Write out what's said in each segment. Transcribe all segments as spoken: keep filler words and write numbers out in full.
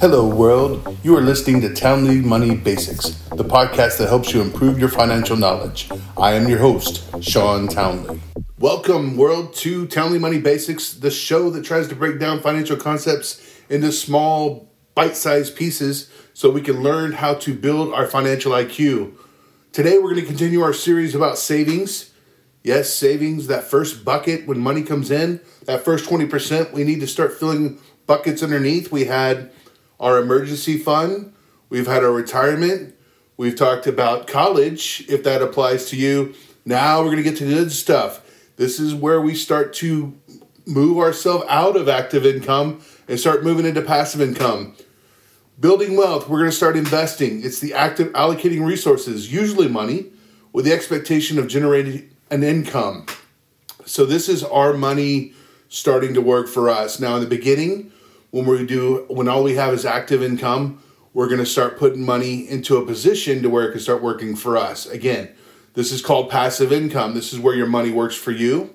Hello, world. You are listening to Townley Money Basics, the podcast that helps you improve your financial knowledge. I am your host, Sean Townley. Welcome, world, to Townley Money Basics, the show that tries to break down financial concepts into small, bite-sized pieces so we can learn how to build our financial I Q. Today, we're going to continue our series about savings. Yes, savings, that first bucket when money comes in, that first twenty percent, we need to start filling buckets underneath. We had our emergency fund, we've had our retirement, we've talked about college, if that applies to you. Now we're going to get to the good stuff. This is where we start to move ourselves out of active income and start moving into passive income. Building wealth, we're going to start investing. It's the act of allocating resources, usually money, with the expectation of generating an income. So this is our money starting to work for us. Now in the beginning, When we do, when all we have is active income, we're going to start putting money into a position to where it can start working for us. Again, this is called passive income. This is where your money works for you.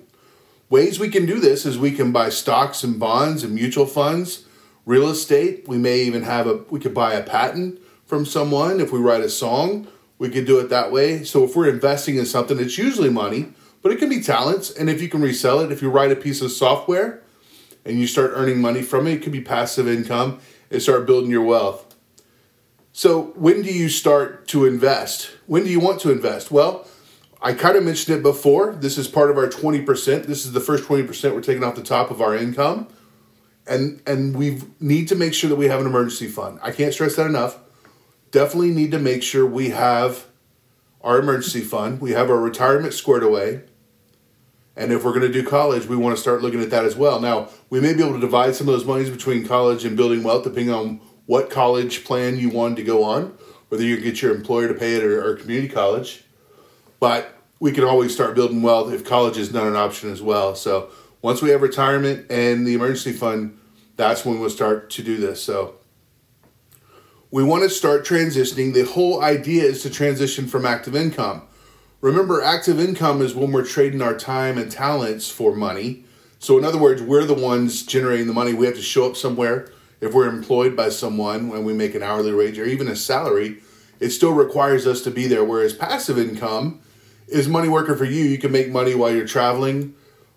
Ways we can do this is we can buy stocks and bonds and mutual funds, real estate. We may even have a, we could buy a patent from someone. If we write a song, we could do it that way. So if we're investing in something, it's usually money, but it can be talents. And if you can resell it, if you write a piece of software, and you start earning money from it, it could be passive income, and start building your wealth. So when do you start to invest? When do you want to invest? Well, I kind of mentioned it before. This is part of our twenty percent. This is the first twenty percent we're taking off the top of our income. And and we need to make sure that we have an emergency fund. I can't stress that enough. Definitely need to make sure we have our emergency fund. We have our retirement squared away. And if we're going to do college, we want to start looking at that as well. Now, we may be able to divide some of those monies between college and building wealth, depending on what college plan you want to go on, whether you get your employer to pay it or, or community college. But we can always start building wealth if college is not an option as well. So once we have retirement and the emergency fund, that's when we'll start to do this. So we want to start transitioning. The whole idea is to transition from active income. Remember, active income is when we're trading our time and talents for money. So in other words, we're the ones generating the money. We have to show up somewhere. If we're employed by someone and we make an hourly wage or even a salary, it still requires us to be there. Whereas passive income is money working for you. You can make money while you're traveling.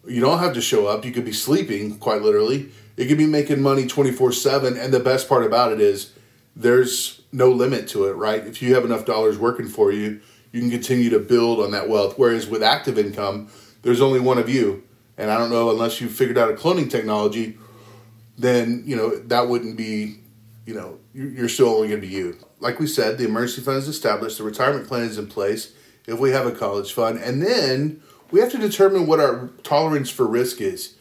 You don't have to show up. You could be sleeping, quite literally. You could be making money twenty-four seven. And the best part about it is there's no limit to it, right? If you have enough dollars working for you, you can continue to build on that wealth. Whereas with active income, there's only one of you. And I don't know, unless you figured out a cloning technology, then, you know, that wouldn't be, you know, you're still only going to be you. Like we said, the emergency fund is established. The retirement plan is in place if we have a college fund. And then we have to determine what our tolerance for risk is.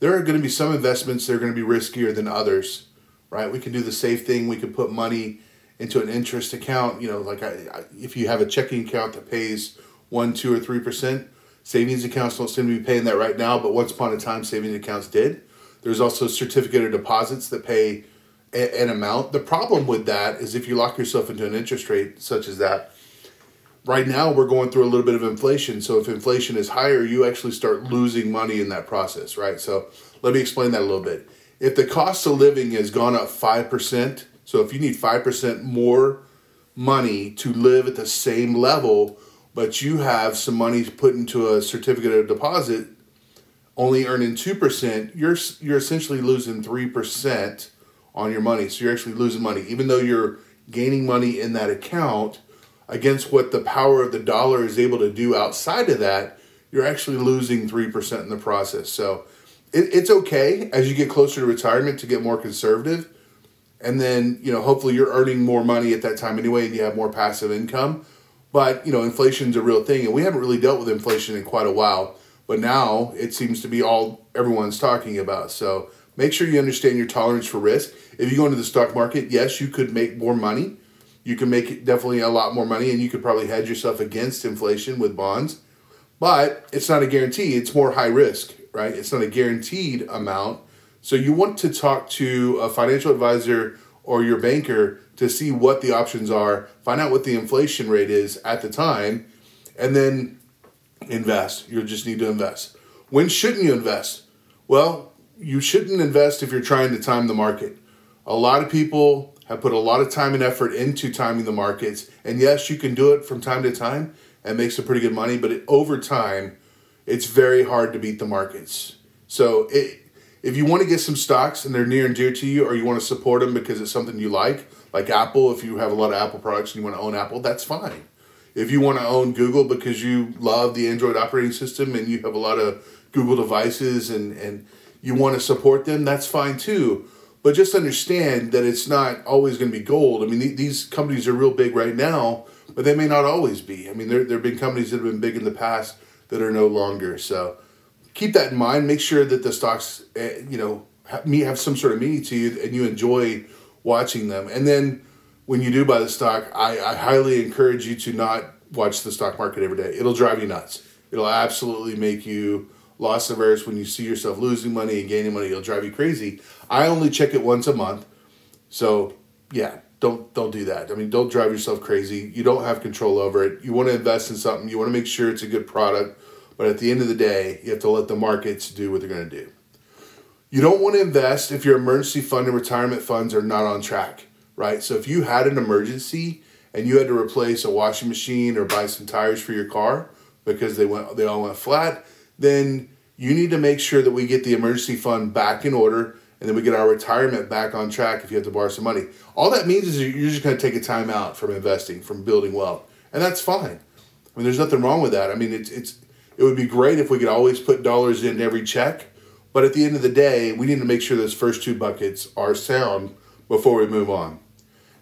There are going to be some investments that are going to be riskier than others, right? We can do the safe thing. We can put money into an interest account, you know, like I, I, if you have a checking account that pays one, two, or three percent, savings accounts don't seem to be paying that right now, but once upon a time, savings accounts did. There's also certificate of deposits that pay a, an amount. The problem with that is if you lock yourself into an interest rate such as that, right now we're going through a little bit of inflation. So if inflation is higher, you actually start losing money in that process, right? So let me explain that a little bit. If the cost of living has gone up five percent, so if you need five percent more money to live at the same level, but you have some money put into a certificate of deposit, only earning two percent, you're you're essentially losing three percent on your money. So you're actually losing money, even though you're gaining money in that account against what the power of the dollar is able to do outside of that, you're actually losing three percent in the process. So it, it's okay as you get closer to retirement to get more conservative. And then, you know, hopefully you're earning more money at that time anyway and you have more passive income. But, you know, inflation's a real thing. And we haven't really dealt with inflation in quite a while. But now it seems to be all everyone's talking about. So make sure you understand your tolerance for risk. If you go into the stock market, yes, you could make more money. You can make definitely a lot more money and you could probably hedge yourself against inflation with bonds. But it's not a guarantee. It's more high risk, right? It's not a guaranteed amount. So you want to talk to a financial advisor or your banker to see what the options are, find out what the inflation rate is at the time, and then invest. You'll just need to invest. When shouldn't you invest? Well, you shouldn't invest if you're trying to time the market. A lot of people have put a lot of time and effort into timing the markets. And yes, you can do it from time to time and make some pretty good money, but it, over time, it's very hard to beat the markets. So it, if you want to get some stocks and they're near and dear to you, or you want to support them because it's something you like, like Apple, if you have a lot of Apple products and you want to own Apple, that's fine. If you want to own Google because you love the Android operating system and you have a lot of Google devices and, and you want to support them, that's fine too. But just understand that it's not always going to be gold. I mean, th- these companies are real big right now, but they may not always be. I mean, there there have been companies that have been big in the past that are no longer. So keep that in mind. Make sure that the stocks, you know, have some sort of meaning to you and you enjoy watching them. And then when you do buy the stock, I, I highly encourage you to not watch the stock market every day. It'll drive you nuts. It'll absolutely make you loss averse. When you see yourself losing money and gaining money, it'll drive you crazy. I only check it once a month. So yeah, don't don't do that. I mean, don't drive yourself crazy. You don't have control over it. You want to invest in something. You want to make sure it's a good product. But at the end of the day, you have to let the markets do what they're going to do. You don't want to invest if your emergency fund and retirement funds are not on track, right? So if you had an emergency and you had to replace a washing machine or buy some tires for your car because they went, they all went flat, then you need to make sure that we get the emergency fund back in order and then we get our retirement back on track if you have to borrow some money. All that means is you're just going to take a time out from investing, from building wealth. And that's fine. I mean, there's nothing wrong with that. I mean, it's it's it would be great if we could always put dollars in every check. But at the end of the day, we need to make sure those first two buckets are sound before we move on.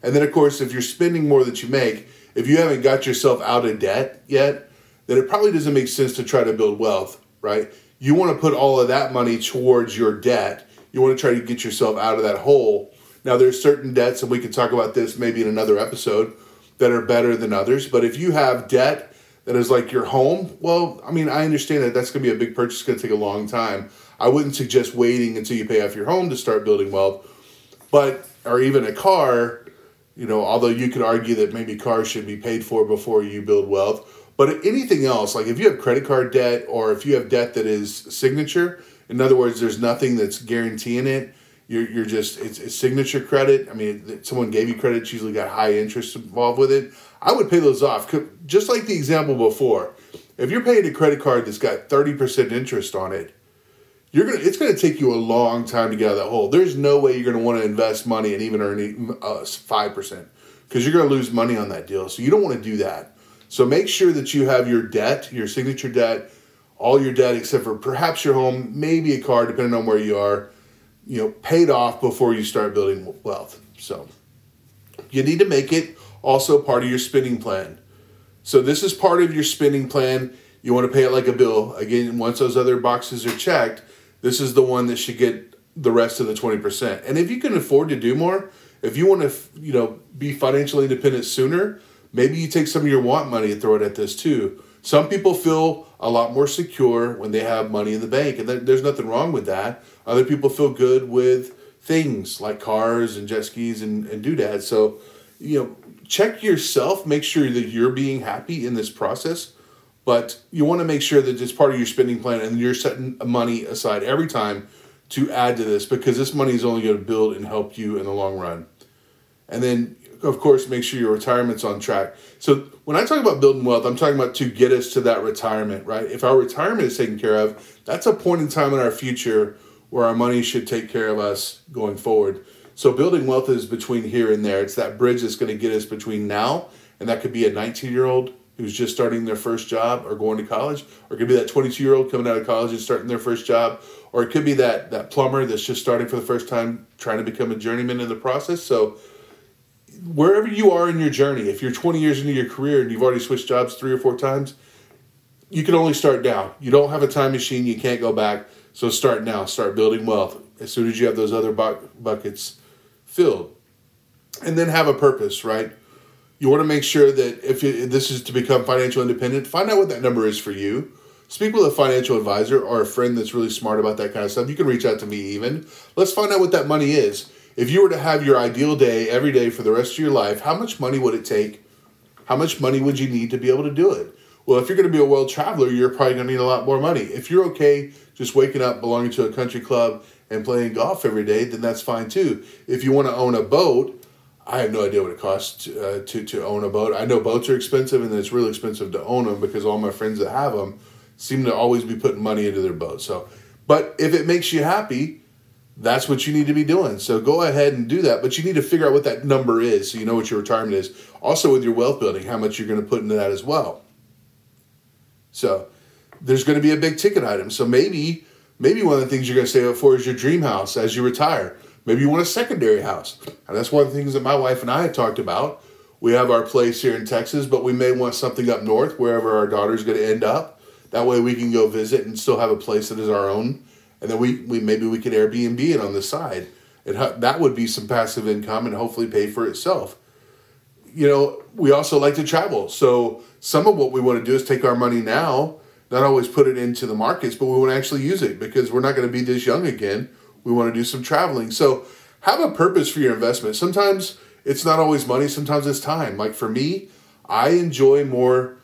And then, of course, if you're spending more than you make, if you haven't got yourself out of debt yet, then it probably doesn't make sense to try to build wealth, right? You want to put all of that money towards your debt. You want to try to get yourself out of that hole. Now, there's certain debts, and we could talk about this maybe in another episode, that are better than others. But if you have debt that is like your home, well, I mean, I understand that that's going to be a big purchase. It's going to take a long time. I wouldn't suggest waiting until you pay off your home to start building wealth, but or even a car, you know, although you could argue that maybe cars should be paid for before you build wealth. But anything else, like if you have credit card debt or if you have debt that is signature, in other words, there's nothing that's guaranteeing it. You're, you're just, it's, it's signature credit. I mean, someone gave you credit, it's usually got high interest involved with it. I would pay those off. Just like the example before, if you're paying a credit card that's got thirty percent interest on it, You're gonna. It's going to take you a long time to get out of that hole. There's no way you're going to want to invest money and even earn uh, five percent because you're going to lose money on that deal. So you don't want to do that. So make sure that you have your debt, your signature debt, all your debt except for perhaps your home, maybe a car, depending on where you are, you know, paid off before you start building wealth. So you need to make it also part of your spending plan. So this is part of your spending plan. You want to pay it like a bill. Again, once those other boxes are checked, this is the one that should get the rest of the twenty percent. And if you can afford to do more, if you want to, you know, be financially independent sooner, maybe you take some of your want money and throw it at this too. Some people feel a lot more secure when they have money in the bank, and there's nothing wrong with that. Other people feel good with things like cars and jet skis and, and doodads. So, you know, check yourself, make sure that you're being happy in this process. But you want to make sure that it's part of your spending plan and you're setting money aside every time to add to this because this money is only going to build and help you in the long run. And then, of course, make sure your retirement's on track. So when I talk about building wealth, I'm talking about to get us to that retirement, right? If our retirement is taken care of, that's a point in time in our future where our money should take care of us going forward. So building wealth is between here and there. It's that bridge that's going to get us between now, and that could be a nineteen-year-old who's just starting their first job or going to college, or it could be that twenty-two-year-old coming out of college and starting their first job, or it could be that that plumber that's just starting for the first time trying to become a journeyman in the process. So wherever you are in your journey, if you're twenty years into your career and you've already switched jobs three or four times, you can only start now. You don't have a time machine. You can't go back. So start now. Start building wealth as soon as you have those other bu- buckets filled. And then have a purpose, right? You want to make sure that if you, this is to become financially independent, find out what that number is for you. Speak with a financial advisor or a friend that's really smart about that kind of stuff. You can reach out to me even. Let's find out what that money is. If you were to have your ideal day every day for the rest of your life, how much money would it take? How much money would you need to be able to do it? Well, if you're going to be a world traveler, you're probably going to need a lot more money. If you're okay just waking up, belonging to a country club, and playing golf every day, then that's fine too. If you want to own a boat, I have no idea what it costs uh, to, to own a boat. I know boats are expensive, and it's really expensive to own them because all my friends that have them seem to always be putting money into their boat. So, but if it makes you happy, that's what you need to be doing. So go ahead and do that, but you need to figure out what that number is so you know what your retirement is. Also with your wealth building, how much you're going to put into that as well. So there's going to be a big ticket item. So maybe maybe one of the things you're going to save up for is your dream house as you retire. Maybe you want a secondary house. And that's one of the things that my wife and I had talked about. We have our place here in Texas, but we may want something up north, wherever our daughter's going to end up. That way we can go visit and still have a place that is our own. And then we, we maybe we could Airbnb it on the side. And that would be some passive income and hopefully pay for itself. You know, we also like to travel. So some of what we want to do is take our money now, not always put it into the markets, but we want to actually use it because we're not going to be this young again. We want to do some traveling. So have a purpose for your investment. Sometimes it's not always money. Sometimes it's time. Like for me, I enjoy more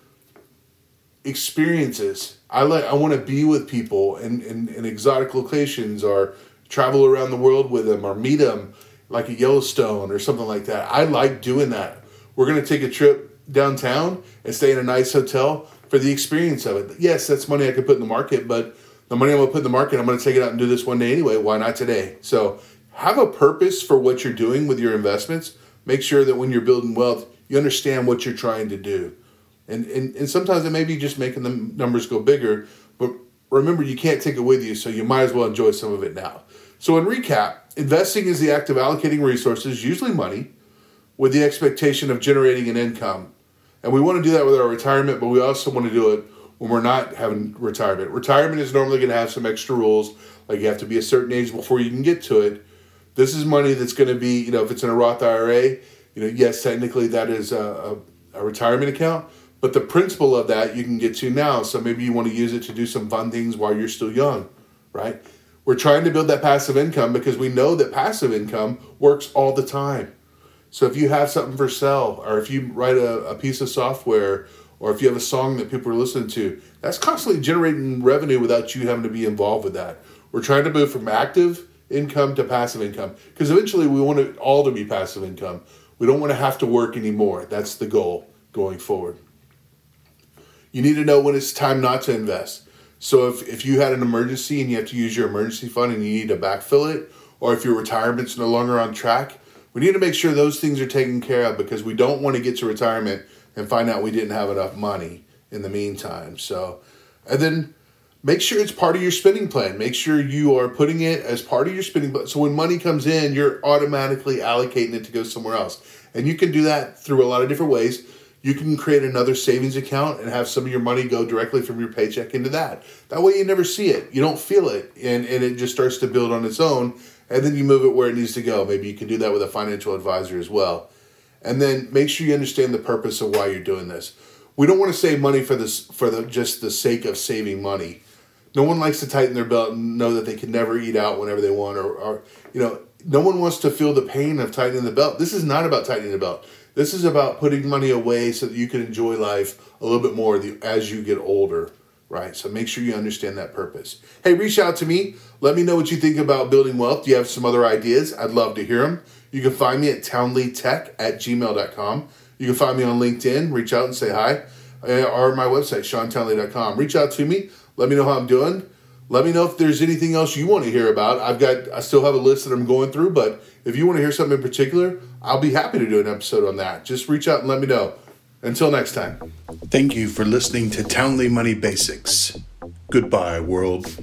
experiences. I like, I want to be with people in, in, in exotic locations or travel around the world with them or meet them like at Yellowstone or something like that. I like doing that. We're going to take a trip downtown and stay in a nice hotel for the experience of it. Yes, that's money I could put in the market, but the money I'm going to put in the market, I'm going to take it out and do this one day anyway. Why not today? So have a purpose for what you're doing with your investments. Make sure that when you're building wealth, you understand what you're trying to do. And and, and sometimes it may be just making the numbers go bigger, but remember, you can't take it with you, so you might as well enjoy some of it now. So in recap, investing is the act of allocating resources, usually money, with the expectation of generating an income. And we want to do that with our retirement, but we also want to do it when we're not having retirement. Retirement is normally going to have some extra rules, like you have to be a certain age before you can get to it. This is money that's going to be, you know, if it's in a Roth I R A, you know, yes, technically that is a, a, a retirement account, but the principle of that you can get to now. So maybe you want to use it to do some fun things while you're still young, right? We're trying to build that passive income because we know that passive income works all the time. So if you have something for sale, or if you write a, a piece of software, or if you have a song that people are listening to, that's constantly generating revenue without you having to be involved with that. We're trying to move from active income to passive income because eventually we want it all to be passive income. We don't want to have to work anymore. That's the goal going forward. You need to know when it's time not to invest. So if, if you had an emergency and you have to use your emergency fund and you need to backfill it, or if your retirement's no longer on track, we need to make sure those things are taken care of because we don't want to get to retirement and find out we didn't have enough money in the meantime. So, and then make sure it's part of your spending plan. Make sure you are putting it as part of your spending plan. So when money comes in, you're automatically allocating it to go somewhere else. And you can do that through a lot of different ways. You can create another savings account and have some of your money go directly from your paycheck into that. That way you never see it. You don't feel it. And, and it just starts to build on its own. And then you move it where it needs to go. Maybe you can do that with a financial advisor as well. And then make sure you understand the purpose of why you're doing this. We don't want to save money for this for the just the sake of saving money. No one likes to tighten their belt and know that they can never eat out whenever they want. Or, or you know, no one wants to feel the pain of tightening the belt. This is not about tightening the belt. This is about putting money away so that you can enjoy life a little bit more as you get older. Right? So make sure you understand that purpose. Hey, reach out to me. Let me know what you think about building wealth. Do you have some other ideas? I'd love to hear them. You can find me at townley tech at gmail dot com. You can find me on LinkedIn. Reach out and say hi. Or my website, sean townley dot com. Reach out to me. Let me know how I'm doing. Let me know if there's anything else you want to hear about. I've got, I still have a list that I'm going through, but if you want to hear something in particular, I'll be happy to do an episode on that. Just reach out and let me know. Until next time. Thank you for listening to Townley Money Basics. Goodbye, world.